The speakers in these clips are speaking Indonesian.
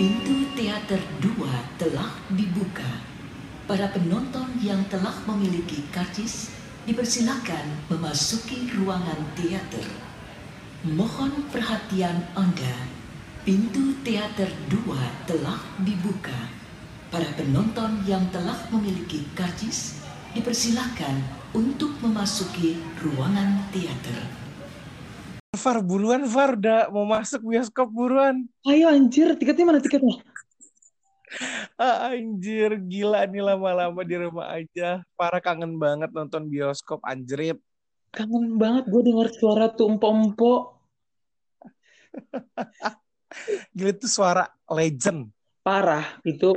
Pintu teater 2 telah dibuka. Para penonton yang telah memiliki karcis dipersilakan memasuki ruangan teater. Mohon perhatian Anda, pintu teater 2 telah dibuka. Para penonton yang telah memiliki karcis dipersilakan untuk memasuki ruangan teater. Far, buruan Varda, mau masuk bioskop buruan. Ayo anjir, tiketnya mana tiketnya? Anjir, gila nih, lama-lama di rumah aja. Parah, kangen banget nonton bioskop, anjrit. Kangen banget gue denger suara tuh empok-empok. Gila, itu suara legend. Parah, itu.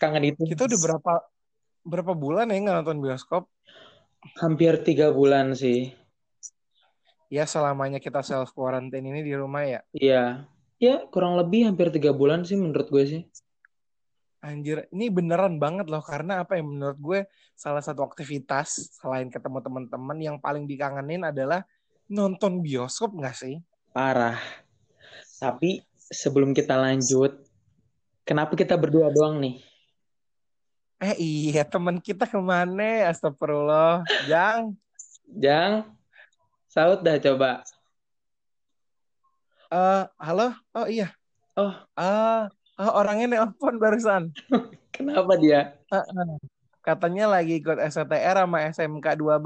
Kangen itu. Kita udah berapa bulan ya nggak nonton bioskop? Hampir 3 bulan sih. Ya, selamanya kita self quarantine ini di rumah ya. Iya. Ya, kurang lebih hampir 3 bulan sih menurut gue sih. Anjir, ini beneran banget loh, karena apa ya, menurut gue salah satu aktivitas selain ketemu teman-teman yang paling dikangenin adalah nonton bioskop enggak sih? Parah. Tapi sebelum kita lanjut, kenapa kita berdua doang nih? Iya, teman kita kemana? Astagfirullah. Jang. Saut dah coba. Halo? Oh iya. Orangnya nelpon barusan. Kenapa dia? Katanya lagi ikut SOTR sama SMK 12.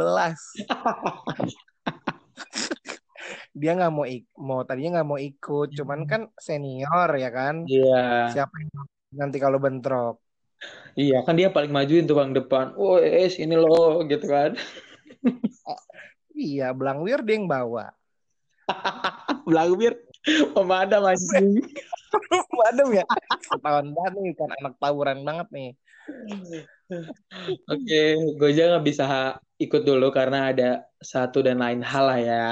Dia nggak mau tadinya nggak mau ikut, cuman kan senior ya kan? Iya. Yeah. Siapa yang nanti kalau bentrok? Iya, kan dia paling majuin tuh bang depan. Ini loh, gitu kan. Iya, Blangwir dia yang bawa. Blangwir, pemadam anjing. Pemadam ya? Ketahuan banget nih, kan anak tawuran banget nih. Oke, Goja gak bisa ikut dulu karena ada satu dan lain hal lah ya.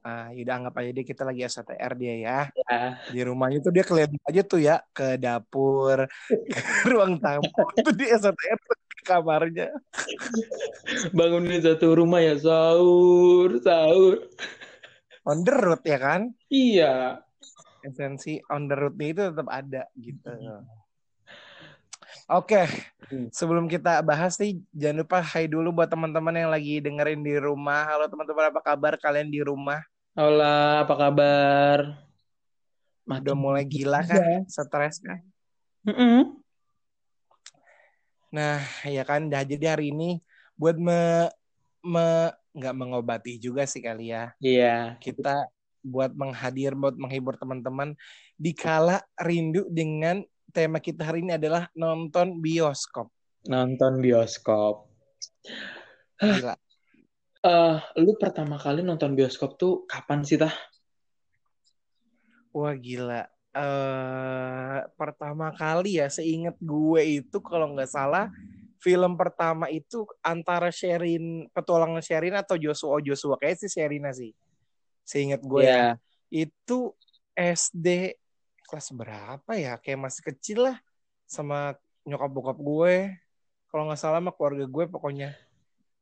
Yaudah, anggap aja deh kita lagi STR dia ya. Di rumahnya tuh dia kelihatan aja tuh ya, ke dapur, ke ruang tamu. Itu di STR ke kamarnya. Bangunin satu rumah ya, sahur. On the road ya kan? Iya. Esensi on the road-nya itu tetap ada gitu. Oke, sebelum kita bahas nih, jangan lupa hai dulu buat teman-teman yang lagi dengerin di rumah. Halo teman-teman, apa kabar kalian di rumah? Hola, apa kabar? Udah mulai gila kan? Stres kan? Nah, ya kan, jadi hari ini buat nggak mengobati juga sih kali ya. Iya. Kita buat menghibur teman-teman dikala rindu dengan tema kita hari ini adalah nonton bioskop. Gila. Lu pertama kali nonton bioskop tuh kapan sih, Tah? Wah, gila. Pertama kali ya, seinget gue itu kalau nggak salah, film pertama itu antara Petualangan Sherina atau Joshua. Kayaknya sih Sherina sih. Seinget gue ya. Itu SD kelas berapa ya, kayak masih kecil lah, sama nyokap bokap gue kalau nggak salah, sama keluarga gue pokoknya.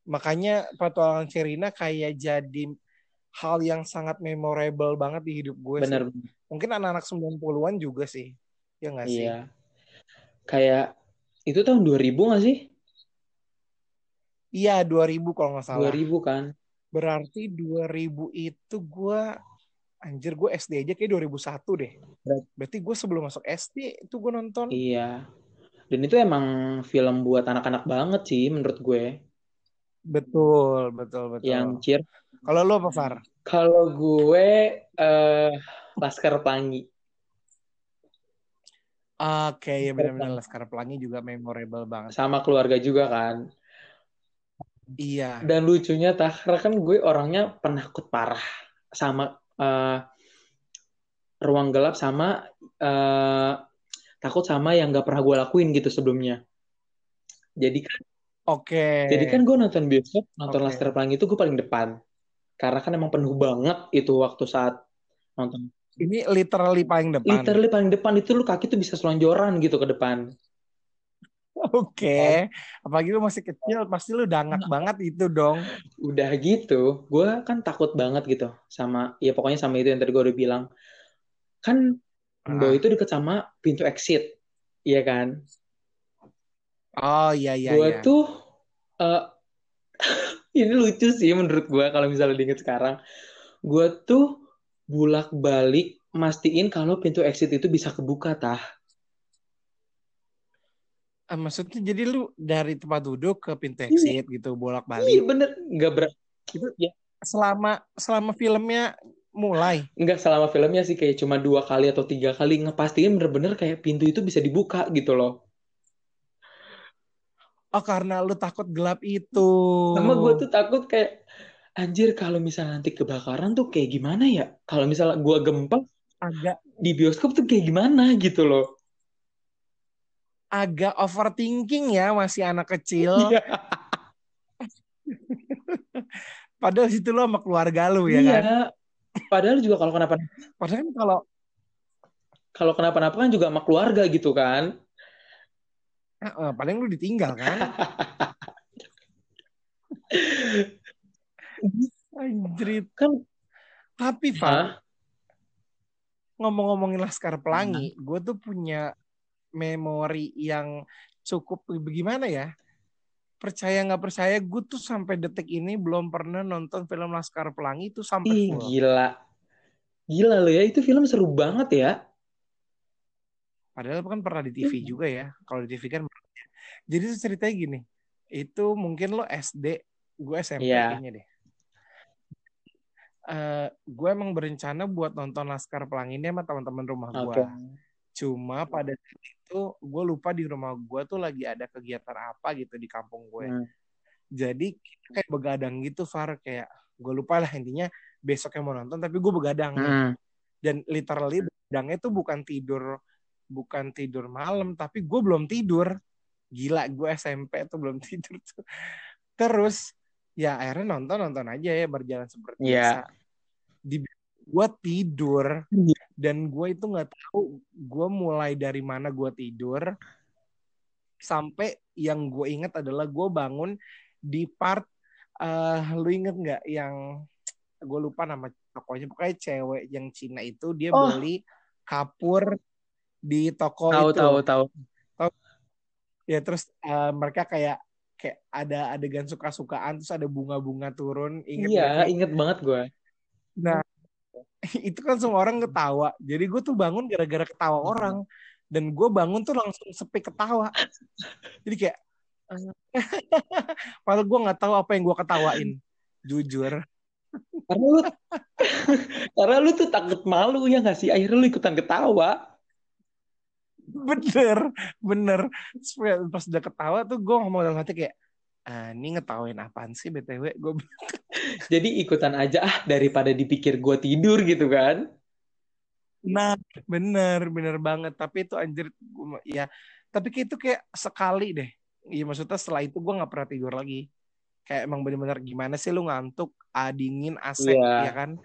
Makanya Petualangan Sherina kayak jadi hal yang sangat memorable banget di hidup gue. Bener. Sih. Mungkin anak-anak 90-an juga sih, ya nggak sih? Iya. Kayak itu tahun 2000 nggak sih? Iya, 2000 kalau nggak salah. 2000 kan? Berarti 2000 itu gue, anjir, gue SD aja kayak 2001 deh. Berarti gue sebelum masuk SD itu gue nonton. Iya. Dan itu emang film buat anak-anak banget sih menurut gue. Betul. Yang cheer. Kalau lo apa, Far? Kalau gue Laskar Pelangi. Oke, ya benar-benar Laskar Pelangi juga memorable banget. Sama keluarga juga kan. Iya. Dan lucunya karena kan gue orangnya penakut parah sama ruang gelap, sama takut sama yang gak pernah gue lakuin gitu sebelumnya. Jadi kan gue nonton bioskop, nonton Laskar Pelangi itu gue paling depan karena kan emang penuh banget itu waktu saat nonton. Ini literally paling depan itu, lu kaki tuh bisa selonjoran gitu ke depan. Oke, apalagi lu masih kecil, pasti lu dangak banget itu dong. Udah gitu, gue kan takut banget gitu sama, ya pokoknya sama itu yang tadi gue udah bilang. Kan Boy itu deket sama pintu exit, iya kan? Oh iya. Gue tuh, ini lucu sih menurut gue kalau misalnya diinget sekarang. Gue tuh bulak-balik mastiin kalau pintu exit itu bisa kebuka, tah. Maksudnya jadi lu dari tempat duduk ke pintu exit gitu bolak-balik. Iya bener, nggak itu ya. Selama filmnya mulai. Nggak selama filmnya sih, kayak cuma 2 kali atau 3 kali ngepastiin bener-bener kayak pintu itu bisa dibuka gitu loh. Oh karena lu takut gelap itu. Sama gue tuh takut kayak anjir kalau misalnya nanti kebakaran tuh kayak gimana ya? Kalau misalnya gue gempa agak di bioskop tuh kayak gimana gitu loh. Agak overthinking ya masih anak kecil. Iya. Padahal situ lo sama keluarga lo ya kan. Padahal juga kalau kenapa-napa. Padahal kalau kenapa-napa kan juga sama keluarga gitu kan. Paling lo ditinggal kan. Anjrit kan. Tapi Pak, ngomong-ngomongin Laskar Pelangi, gue tuh punya memori yang cukup bagaimana ya, percaya nggak percaya, gue tuh sampai detik ini belum pernah nonton film Laskar Pelangi itu sampai full. Gila lo ya, itu film seru banget ya, padahal kan pernah di TV juga ya, kalau di TV kan. Jadi ceritanya gini, itu mungkin lo SD, gue SMP kayaknya deh. Gue emang berencana buat nonton Laskar Pelangi ini sama teman-teman rumah gue. Cuma pada saat itu gue lupa di rumah gue tuh lagi ada kegiatan apa gitu di kampung gue. Jadi kayak begadang gitu, Far. Kayak gue lupa lah intinya besoknya mau nonton tapi gue begadang. Dan literally begadangnya tuh bukan tidur malam tapi gue belum tidur. Gila, gue SMP tuh belum tidur tuh. Terus ya akhirnya nonton aja ya, berjalan seperti biasa. Gue tidur dan gue itu nggak tahu gue mulai dari mana gue tidur sampai yang gue ingat adalah gue bangun di part lu inget nggak yang gue lupa nama tokonya, pokoknya cewek yang Cina itu dia beli kapur di toko itu. Tahu. Ya terus mereka kayak ada adegan suka-sukaan terus ada bunga-bunga turun. Inget banget gue. Nah itu kan semua orang ketawa. Jadi gue tuh bangun gara-gara ketawa orang. Dan gue bangun tuh langsung sepi ketawa. Jadi kayak padahal gue gak tahu apa yang gue ketawain. Jujur. Karena lu tuh takut malu ya gak sih? Akhirnya lu ikutan ketawa. Bener. Pas udah ketawa tuh gue ngomong dalam hati kayak, ini ngetawain apaan sih BTW? Gue jadi ikutan aja daripada dipikir gue tidur gitu kan? Nah, bener banget. Tapi itu anjir, ya. Tapi itu kayak sekali deh. Iya maksudnya setelah itu gue nggak pernah tidur lagi. Kayak emang bener-bener gimana sih lu ngantuk, dingin, AC, ya kan?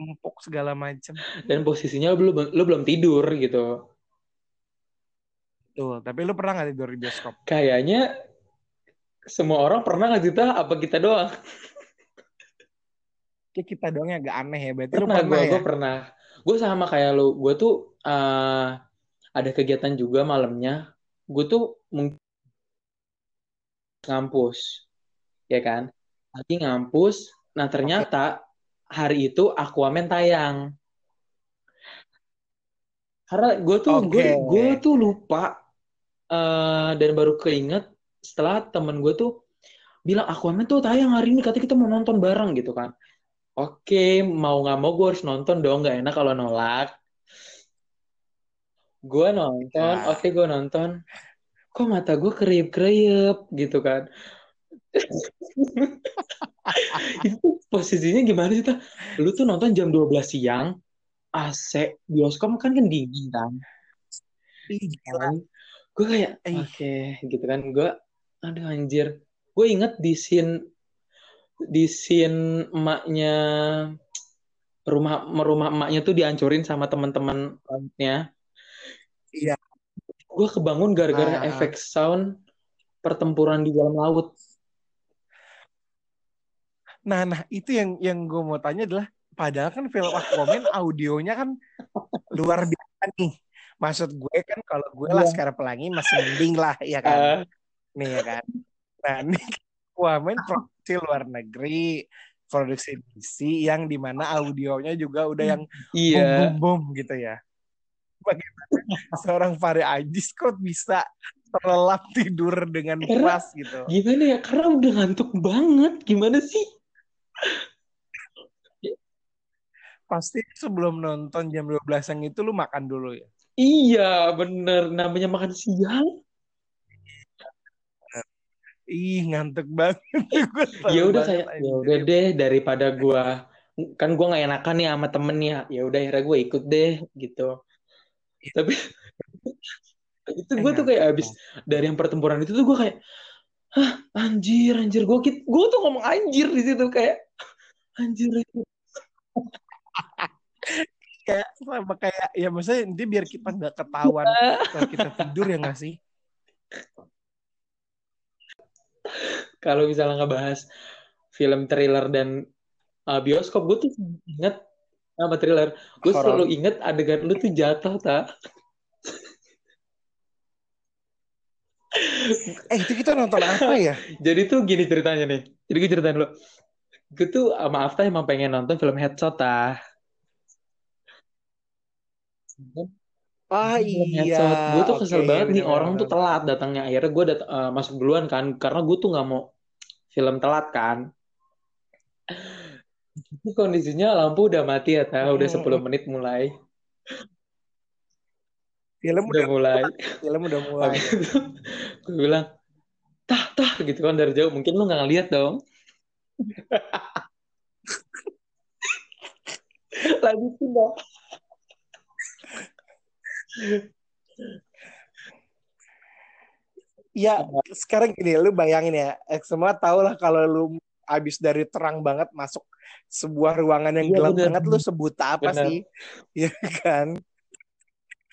Empuk segala macam. Dan posisinya lu belum tidur gitu. Tuh, tapi lu pernah nggak tidur di bioskop? Kayaknya semua orang pernah nggak cerita, apa kita doang? Kayak kita doang yang agak aneh ya. Berarti pernah ya? Gue pernah. Gue sama kayak lu. Gue tuh ada kegiatan juga malamnya. Gue tuh ngampus, ya kan? Lagi ngampus. Nah ternyata hari itu Aquaman tayang. Karena gue tuh gue tuh lupa dan baru keinget setelah temen gue tuh bilang Aquaman tuh tayang hari ini, katanya kita mau nonton bareng gitu kan. Oke, mau gak mau gue harus nonton dong, gak enak kalau nolak. Gue nonton, gue nonton. Kok mata gue kereyep-kereyep gitu kan. Itu posisinya gimana sih? Lu tuh nonton jam 12 siang, AC bioskop kan dingin kan. Gue kayak gitu kan. Gue aduh anjir, gue inget di scene emaknya, rumah emaknya tuh dihancurin sama teman-temannya. Iya. Gue kebangun gara-gara efek sound pertempuran di dalam laut. Nah itu yang gue mau tanya adalah, padahal kan film Aquaman audionya kan luar biasa nih. Maksud gue kan kalau gue Laskar Pelangi masih mending lah, ya kan? Nih ya kan? Nah ini Aquaman produksi luar negeri, produksi DC yang dimana audionya juga udah yang boom gitu ya. Bagaimana seorang Fahri Aziz kok bisa terlelap tidur dengan keras gitu? Gimana ya? Karena udah ngantuk banget. Gimana sih? Pasti sebelum nonton jam 12-an itu lu makan dulu ya? Iya, bener. Namanya makan siang. Ih, ngantuk banget. Ya udah kayak, ya udah deh daripada gua kan gua nggak enakan nih sama temennya. Ya udah akhirnya gua ikut deh gitu. Tapi itu gua tuh kayak abis dari yang pertempuran itu tuh gua kayak, hah, anjir. Gua tuh ngomong anjir di situ kayak anjir. Kayak sama kayak ya maksudnya nanti biar kita nggak ketahuan kalau kita tidur, ya nggak sih? Kalau misalnya ngebahas film thriller dan bioskop, gue tuh inget sama thriller, gue selalu inget adegan lu tuh jatuh tak? Itu kita nonton apa ya? Jadi tuh gini ceritanya nih. Jadi gue ceritain dulu. Gue tuh sama Aftar emang pengen nonton film Headshot Headshot. Gue tuh kesel banget nih orang tuh telat datangnya. Akhirnya gue masuk duluan kan, karena gue tuh gak mau film telat kan. Itu kondisinya lampu udah mati ya ta, udah 10 menit mulai. Film udah mulai. Gue bilang tah gitu kan dari jauh, mungkin lu gak ngeliat dong. Lanjutin dong. Ya sekarang gini, lu bayangin ya, semua tau lah kalau lu abis dari terang banget masuk sebuah ruangan yang gelap banget, lu sebuta apa sih, ya kan?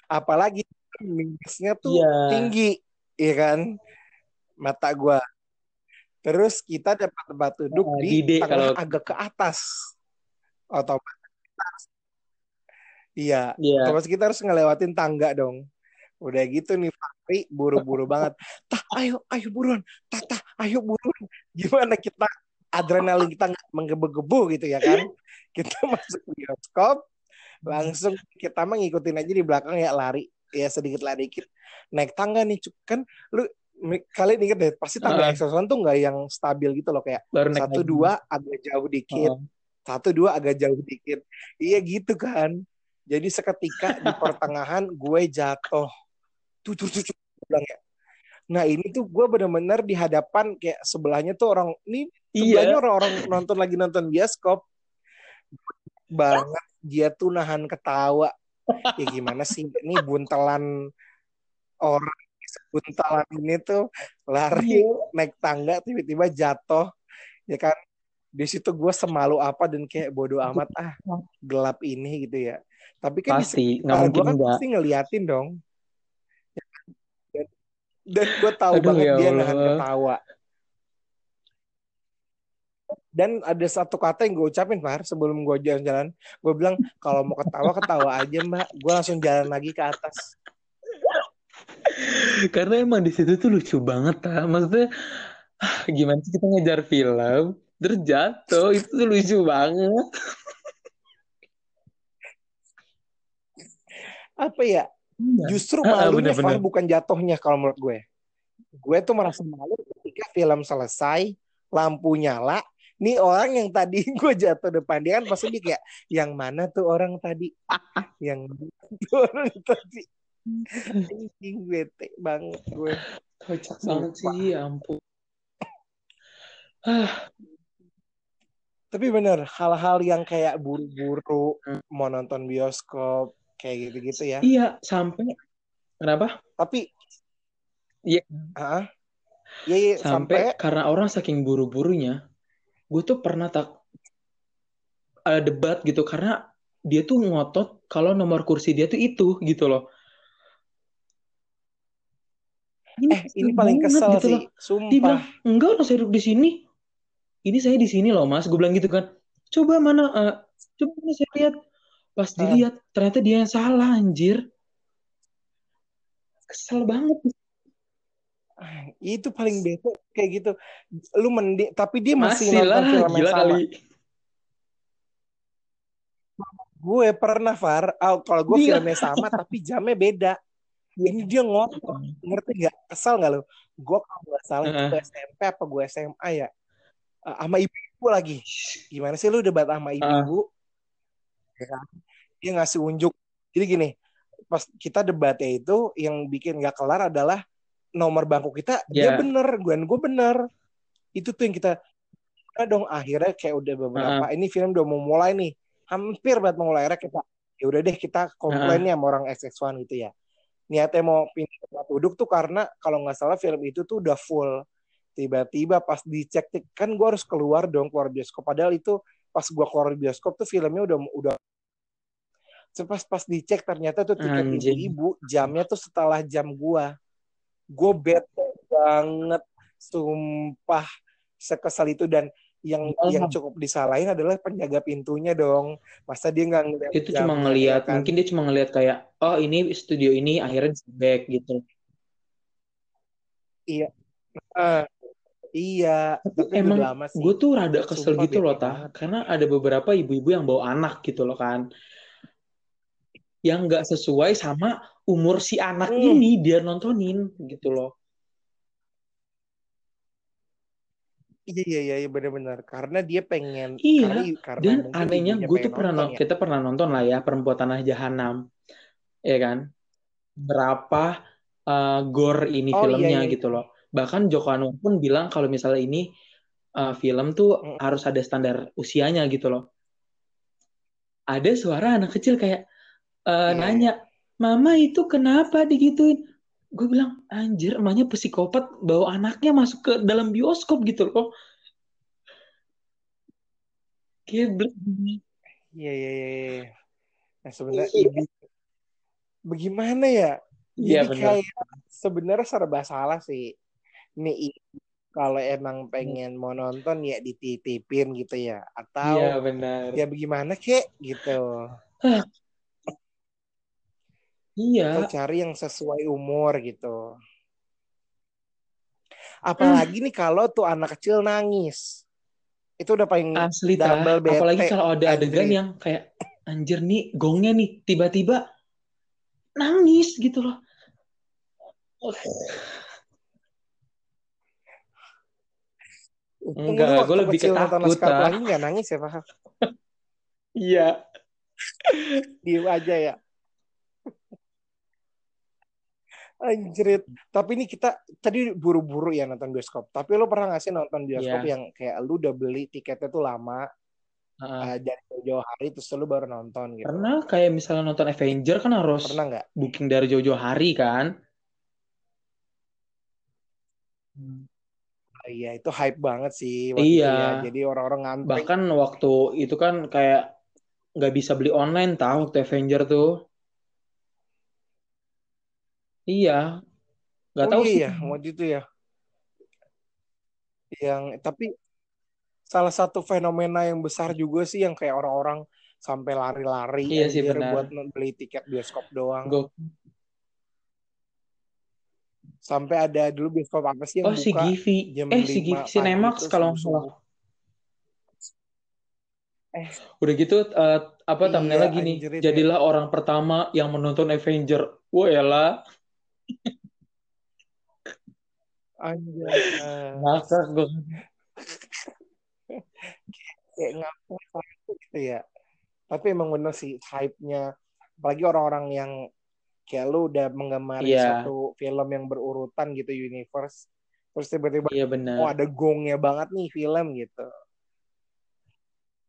Apalagi minusnya tuh tinggi, ya kan? Mata gua. Terus kita dapat tempat duduk di tengah kalau agak ke atas, otomatis kita harus, otomatis kita harus ngelewatin tangga dong. Udah gitu nih Fahri buru-buru banget. Ayo buruan. Ayo buruan. Gimana kita adrenalin kita menggebu-gebu gitu ya kan? Kita masuk bioskop, langsung kita ngikutin aja di belakang ya, lari ya sedikit lari dikit. Naik tangga nih kan lu. Kalian inget deh, pasti tangga XXI tuh gak yang stabil gitu loh. Kayak 1-2 agak jauh dikit, 1-2 agak jauh dikit. Iya gitu kan. Jadi seketika di pertengahan gue jatuh. Tuh. Nah ini tuh gue benar-benar di hadapan, kayak sebelahnya tuh orang, ini sebelahnya orang-orang lagi nonton bioskop. Banget dia tuh nahan ketawa. Ya gimana sih, ini buntelan orang sebuntalan ini tuh lari naik tangga tiba-tiba jatuh, ya kan? Di situ gue semalu apa dan kayak bodo amat gelap ini gitu ya. Tapi kan pasti gue kan pasti ngeliatin dong. Dan gue tahu banget dia nahan ketawa. Dan ada satu kata yang gue ucapin Fahar sebelum gue jalan-jalan, gue bilang kalau mau ketawa aja mbak, gue langsung jalan lagi ke atas. Karena emang di situ tuh lucu banget ta. Maksudnya gimana sih kita ngejar film terus jatuh, itu tuh lucu banget. Apa ya? Justru malunya Fahar bukan jatuhnya kalau menurut gue. Gue tuh merasa malu ketika film selesai, lampu nyala, nih orang yang tadi gue jatuh depan dia kan pasti dia kayak, yang mana tuh orang tadi? Anjing bete banget gue. Kocak banget sih, ampun. Tapi bener, hal-hal yang kayak buru-buru mau nonton bioskop kayak gitu-gitu ya. Iya, sampai kenapa? Tapi sampai karena orang saking buru-burunya, gue tuh pernah debat gitu karena dia tuh ngotot kalau nomor kursi dia tuh itu gitu loh. ini paling kesel gitu sih, sumpah. Dia bilang, enggak, udah saya duduk di sini. Ini saya di sini loh, Mas. Gue bilang gitu kan. Coba mana saya lihat. Pas dilihat, ternyata dia yang salah, anjir. Kesel banget. Itu paling bete kayak gitu. Lu mending, tapi dia masih nonton film yang salah. Kali. Gue pernah, Far, kalau gue filmnya sama tapi jamnya beda. Ini dia ngotot, ngerti nggak? Kesal nggak lo? Gue kalau nggak salah itu SMP apa gue SMA ya? Sama ibu lagi. Gimana sih lu debat sama ibu? Dia ngasih unjuk. Jadi gini, pas kita debatnya itu yang bikin nggak kelar adalah nomor bangku kita. Dia bener, gue bener. Itu tuh yang kita dong akhirnya kayak udah beberapa. Ini film udah mau mulai nih. Hampir banget mulai rek kita. Ya udah deh kita komplainnya sama orang XXI gitu ya. Niatnya mau pindah tempat duduk tuh karena kalau nggak salah film itu tuh udah full. Tiba-tiba pas dicek kan gue harus keluar bioskop. Padahal itu pas gue keluar bioskop tuh filmnya udah. Pas dicek ternyata tuh tiket ibu jamnya tuh setelah jam gue. Gue bete banget, sumpah sekesal itu. Dan yang cukup disalahin adalah penjaga pintunya dong. Masa dia nggak ngeliat? Itu jam, cuma ngeliat. Kan? Mungkin dia cuma ngeliat kayak, oh ini studio ini akhirnya back gitu. Iya. Iya. Tapi emang gue tuh rada kesel sumpah gitu loh, Ta. Karena ada beberapa ibu-ibu yang bawa anak gitu loh kan. Yang nggak sesuai sama umur si anak ini dia nontonin gitu loh. Iya benar-benar karena dia pengen. Iya. Karena dan anehnya gue tuh kita pernah nonton lah ya Perempuan Tanah Jahanam, ya kan? Berapa gore ini filmnya gitu loh. Bahkan Joko Anwar pun bilang kalau misalnya ini film tuh harus ada standar usianya gitu loh. Ada suara anak kecil kayak nanya, "Mama itu kenapa digituin?" Gue bilang, anjir, emangnya psikopat bawa anaknya masuk ke dalam bioskop gitu loh. Kayak Iya. Nah, sebenarnya bagaimana ya? Jadi kayak sebenarnya serba salah sih. Nih kalau emang pengen mau nonton ya dititipin gitu ya. Atau ya, benar. Ya bagaimana kek gitu. Iya. Atau cari yang sesuai umur gitu. Apalagi nih kalau tuh anak kecil nangis. Itu udah paling asli double bete. Apalagi kalau ada adegan yang kayak anjir nih gongnya nih tiba-tiba nangis gitu loh. Enggak, gue lebih ketakutan. Laskar Pelangi enggak nangis ya, Pak? Iya. Diam aja ya. Anjrit. Tapi ini kita tadi buru-buru ya nonton bioskop. Tapi lo pernah nggak sih nonton bioskop yang kayak lu udah beli tiketnya tuh lama dari jauh-jauh hari terus lu baru nonton gitu? Pernah, kayak misalnya nonton Avengers kan harus booking dari jauh-jauh hari kan? Iya, itu hype banget sih. Iya. Jadi orang-orang ngantri. Bahkan waktu itu kan kayak nggak bisa beli online tau waktu Avengers tuh. Iya, nggak tahu sih. Iya, waktu itu ya. Yang tapi salah satu fenomena yang besar juga sih yang kayak orang-orang sampai lari-lari buat beli tiket bioskop doang. Go. Sampai ada dulu bioskop apa sih yang buka? CGV Cinemax kalau nggak salah. Udah gitu thumbnail-nya gini. Jadilah orang pertama yang menonton Avenger. Waelah. Anjir. Masa gue kayak ngapain gitu ya. Tapi emang bener sih hype-nya. Apalagi orang-orang yang kayak lu udah menggemari satu film yang berurutan gitu, universe. Terus tiba-tiba ada gongnya banget nih film gitu.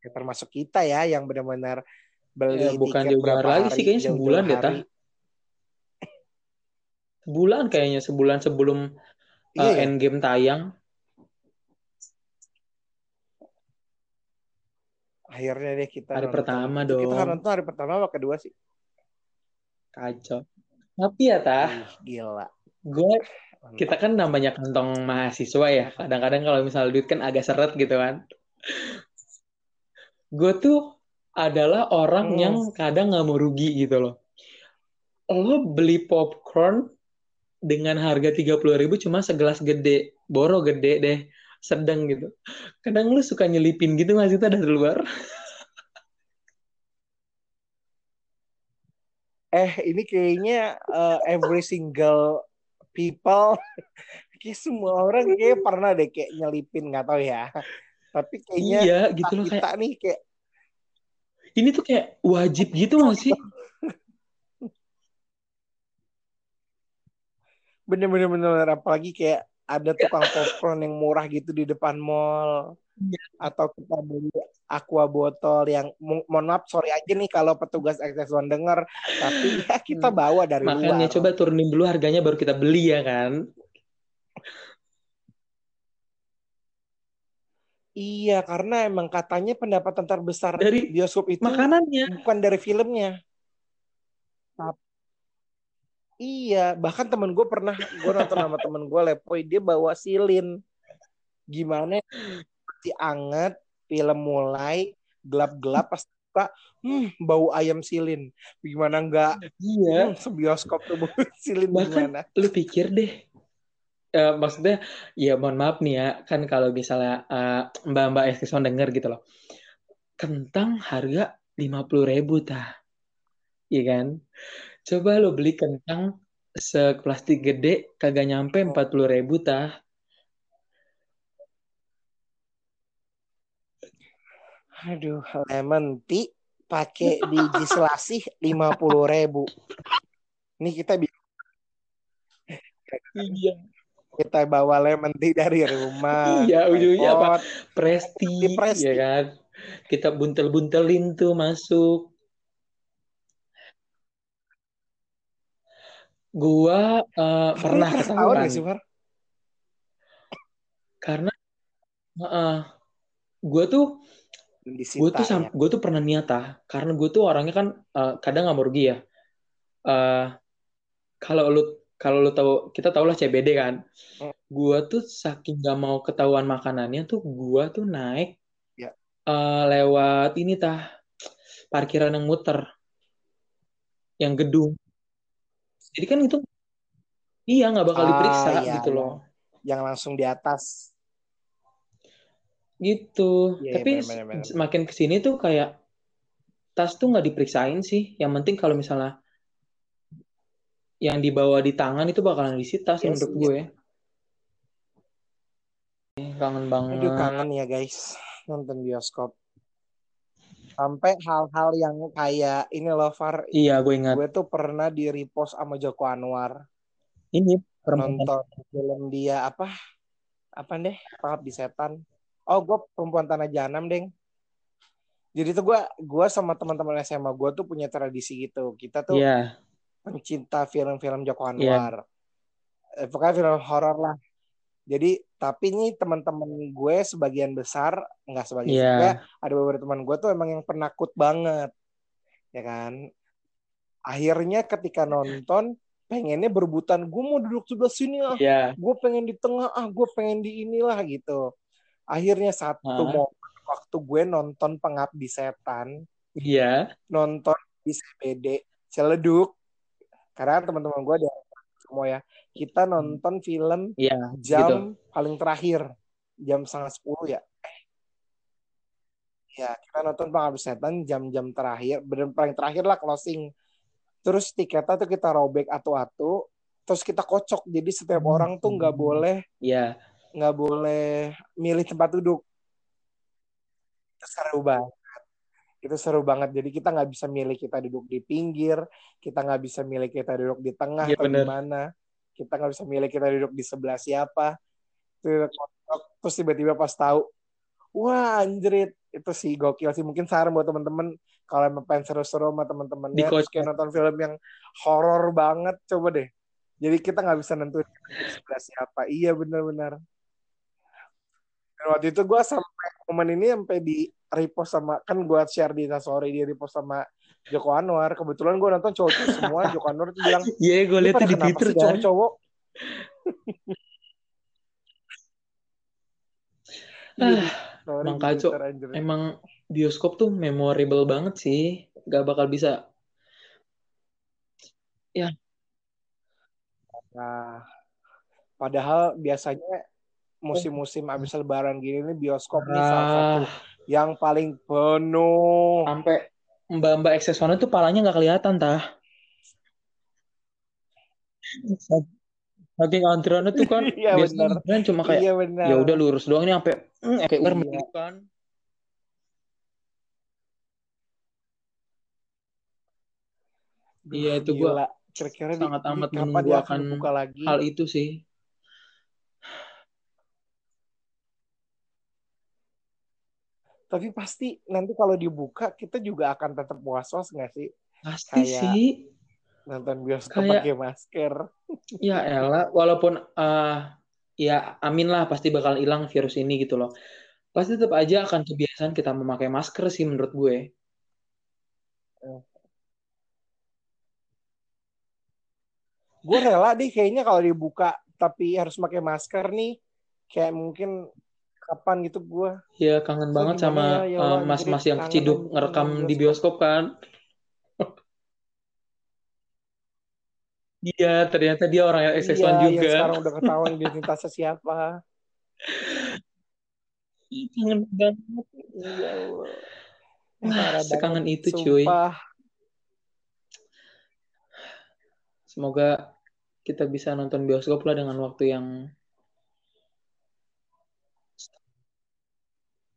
Ya, termasuk kita ya yang benar-benar beli bukan tiket berapa hari. Lagi sih kayaknya sebulan ya, Ta. Sebulan kayaknya, sebulan sebelum Endgame tayang. Akhirnya deh kita hari nonton. Pertama dong. Kita nonton hari pertama apa kedua sih? Kacau. Tapi ya, Ta. Gila. Gue kita kan namanya kantong mahasiswa ya, kadang-kadang kalau misalnya duit kan agak seret gitu kan. Gue tuh adalah orang yang kadang gak mau rugi gitu loh. Lo beli popcorn dengan harga 30.000 cuma segelas gede, boro gede deh, sedang gitu. Kadang lo suka nyelipin gitu gak sih dari luar? Ini kayaknya every single people, kayak semua orang kayak pernah deh kayak nyelipin, nggak tahu ya. Tapi kayaknya iya, gitu loh, kita kayak, nih kayak ini tuh kayak wajib gitu nggak sih? Bener-bener apalagi kayak ada tukang popcorn yang murah gitu di depan mall. Atau kita beli aqua botol yang mohon maaf sorry aja nih kalau petugas XXI denger, tapi ya kita bawa dari luar. Makanya coba turunin dulu harganya baru kita beli ya kan. Iya, karena emang katanya pendapatan terbesar dari bioskop itu makanannya, bukan dari filmnya. Iya, bahkan temen gue pernah, gue nonton sama temen gue Lepoi, dia bawa silin. Gimana si anget, film mulai gelap-gelap pas buka, bau ayam silin. Gimana enggak? Iya, sebioskop tuh bau silin gimana? Bahkan lu pikir deh. Maksudnya ya mohon maaf nih ya, kan kalau misalnya Mbak-mbak XXI denger gitu loh. Kentang harga 50.000 tah. Iya kan? Coba lu beli kentang seplastik gede kagak nyampe 40.000 tah. Aduh, lemon tea pakai biji selasih 50.000. Nih kita bawa lemon tea dari rumah. Iya, ujungnya apa? Presti, ya kan? Kita buntel-buntelin tuh masuk. Gua pernah ketahuan sih, Far. Karena gua tuh gue tuh pernah niat karena gue tuh orangnya kan kadang nggak mau rugi ya. Kalau lu tahu, kita tahu lah CBD kan. Gue tuh saking nggak mau ketahuan makanannya tuh gue tuh naik lewat ini parkiran yang muter, yang gedung. Jadi kan itu nggak bakal diperiksa gitu loh. Yang langsung di atas. Gitu, tapi bener. Makin kesini tuh kayak tas tuh nggak diperiksain sih. Yang penting kalau misalnya yang dibawa di tangan itu bakalan disita sih menurut gue. Kangen banget. Aduh, kangen ya guys nonton bioskop. Sampai hal-hal yang kayak ini loh, Far. Iya, gue ingat. Gue tuh pernah di repost sama Joko Anwar. Ini nonton film dia apa deh, Pengabdi Setan. Oh, gue Perempuan Tanah Jahanam, Deng. Jadi tuh gue sama teman-teman SMA gue tuh punya tradisi gitu. Kita tuh pencinta film-film Joko Anwar. Pokoknya film horor lah. Jadi, tapi nih teman-teman gue sebagian besar, enggak sebagian juga, ada beberapa teman gue tuh emang yang penakut banget. Ya kan? Akhirnya ketika nonton, pengennya berebutan. Gue mau duduk sebelah sini . Gue pengen di tengah, gue pengen di inilah gitu. Akhirnya satu momen waktu gue nonton Pengabdi Setan, nonton di CBD Celeduk, karena teman-teman gue ada semua ya, kita nonton film jam gitu. Paling terakhir, jam 9:30 ya. Ya, kita nonton Pengabdi Setan jam-jam terakhir, bener paling terakhir lah closing. Terus tiketnya tuh kita robek atu-atu, terus kita kocok, jadi setiap orang tuh nggak boleh. Iya. Nggak boleh milih tempat duduk. Itu seru banget. Jadi kita nggak bisa milih kita duduk di pinggir, kita nggak bisa milih kita duduk di tengah atau di mana, kita nggak bisa milih kita duduk di sebelah siapa. Terus tiba-tiba pas tahu, wah anjrit, itu sih gokil sih. Mungkin saran buat teman-teman, kalau emang pengen seru-seru sama teman-temannya, terus kayak nonton film yang horor banget, coba deh. Jadi kita nggak bisa nentuin sebelah siapa. Iya, benar-benar. Dan waktu itu gue sampai momen ini sampai di repost sama, kan gue share di Instastory, di repost sama Joko Anwar. Kebetulan gue nonton cowok semua, Joko Anwar tuh bilang, iya gue lihat di Twitter kan. Cowok-cowok Emang kacau. Emang bioskop tuh memorable banget sih. Gak bakal bisa. Ya. Nah, padahal biasanya musim-musim abis lebaran gini nih bioskop nih salah satu yang paling penuh. Sampai mbak-mbak XXI tuh palanya gak kelihatan tah. Saking antreannya tuh kan iya, biasanya bener. Cuma kayak iya, ya udah lurus doang ini sampai kayak ular mendekat. Iya itu gue sangat amat menunggu akan buka lagi hal itu sih. Tapi pasti nanti kalau dibuka kita juga akan tetap was-was nggak sih? Pasti kayak sih. Nonton bioskop kayak, pakai masker. Ya elah, walaupun ya amin lah pasti bakal hilang virus ini gitu loh. Pasti tetap aja akan kebiasaan kita memakai masker sih menurut gue. Gue rela deh kayaknya kalau dibuka tapi harus pakai masker nih. Kayak mungkin kapan gitu gue. Ya kangen banget sama mas-mas yang keciduk ngerekam di bioskop kan. Iya, ternyata dia orang XXI juga. Iya, sekarang udah ketahuan identitasnya siapa. Kangen banget. Ya Allah. Sekangen itu, cuy. Semoga kita bisa nonton bioskop lah dengan waktu yang...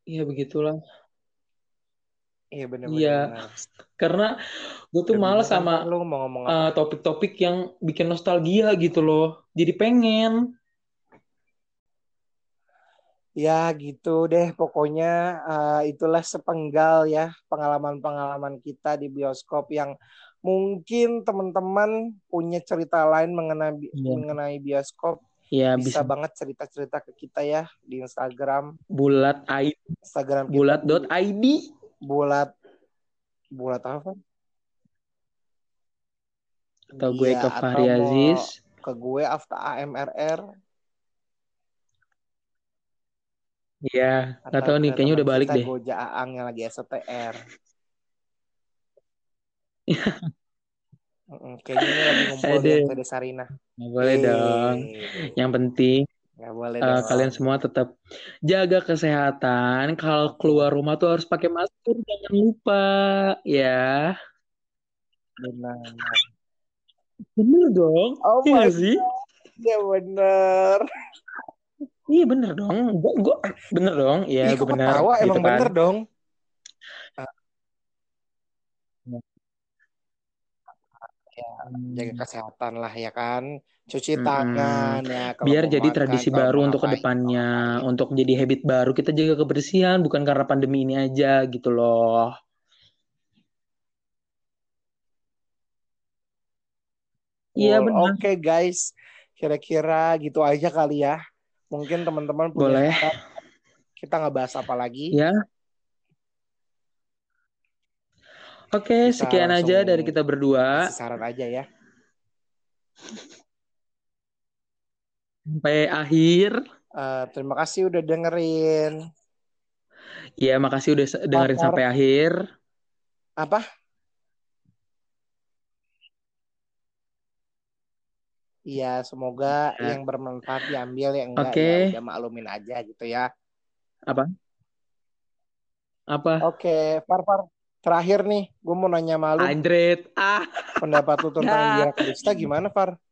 Iya, begitulah. Iya benar-benar. Iya, karena gue tuh malas sama topik-topik yang bikin nostalgia gitu loh. Jadi pengen. Ya gitu deh, pokoknya itulah sepenggal ya pengalaman-pengalaman kita di bioskop yang mungkin teman-teman punya cerita lain mengenai bioskop. Ya, bisa banget cerita-cerita ke kita ya di Instagram. Bulat ID. Instagram bulat.id. bulat apa? Atau gue ke Fahri Aziz, ke gue Aftar AMRR. Iya, enggak tahu nih kayaknya udah balik deh. Gue Jaang yang lagi SOTR. Kayaknya lagi ngumpul di Sherina. Enggak boleh dong. Yang penting kalian semua tetap jaga kesehatan. Kalau keluar rumah tuh harus pakai masker, jangan lupa ya. Bener dong. Oh iya sih. Ya bener. Iya bener dong. Gue bener dong. Iya gue bener. Ketawa gitu emang kan. Bener dong. Ya, jaga kesehatan lah ya kan. Cuci tangan ya. Biar jadi makan, tradisi baru untuk kedepannya. Untuk jadi habit baru. Kita jaga kebersihan. Bukan karena pandemi ini aja gitu loh. Iya benar. Oke guys. Kira-kira gitu aja kali ya. Mungkin teman-teman punya boleh. Kita ngebahas apa lagi. Ya. Oke, sekian aja dari kita berdua. Saran aja ya. Sampai akhir. Terima kasih udah dengerin. Iya, makasih udah dengerin sampai akhir. Apa? Iya, semoga yang bermanfaat diambil, yang enggak ya udah maklumin aja gitu ya. Apa? Apa? Oke, Far. Terakhir nih, gue mau nanya malu. Pendapat lu tentang India Krista gimana, Far?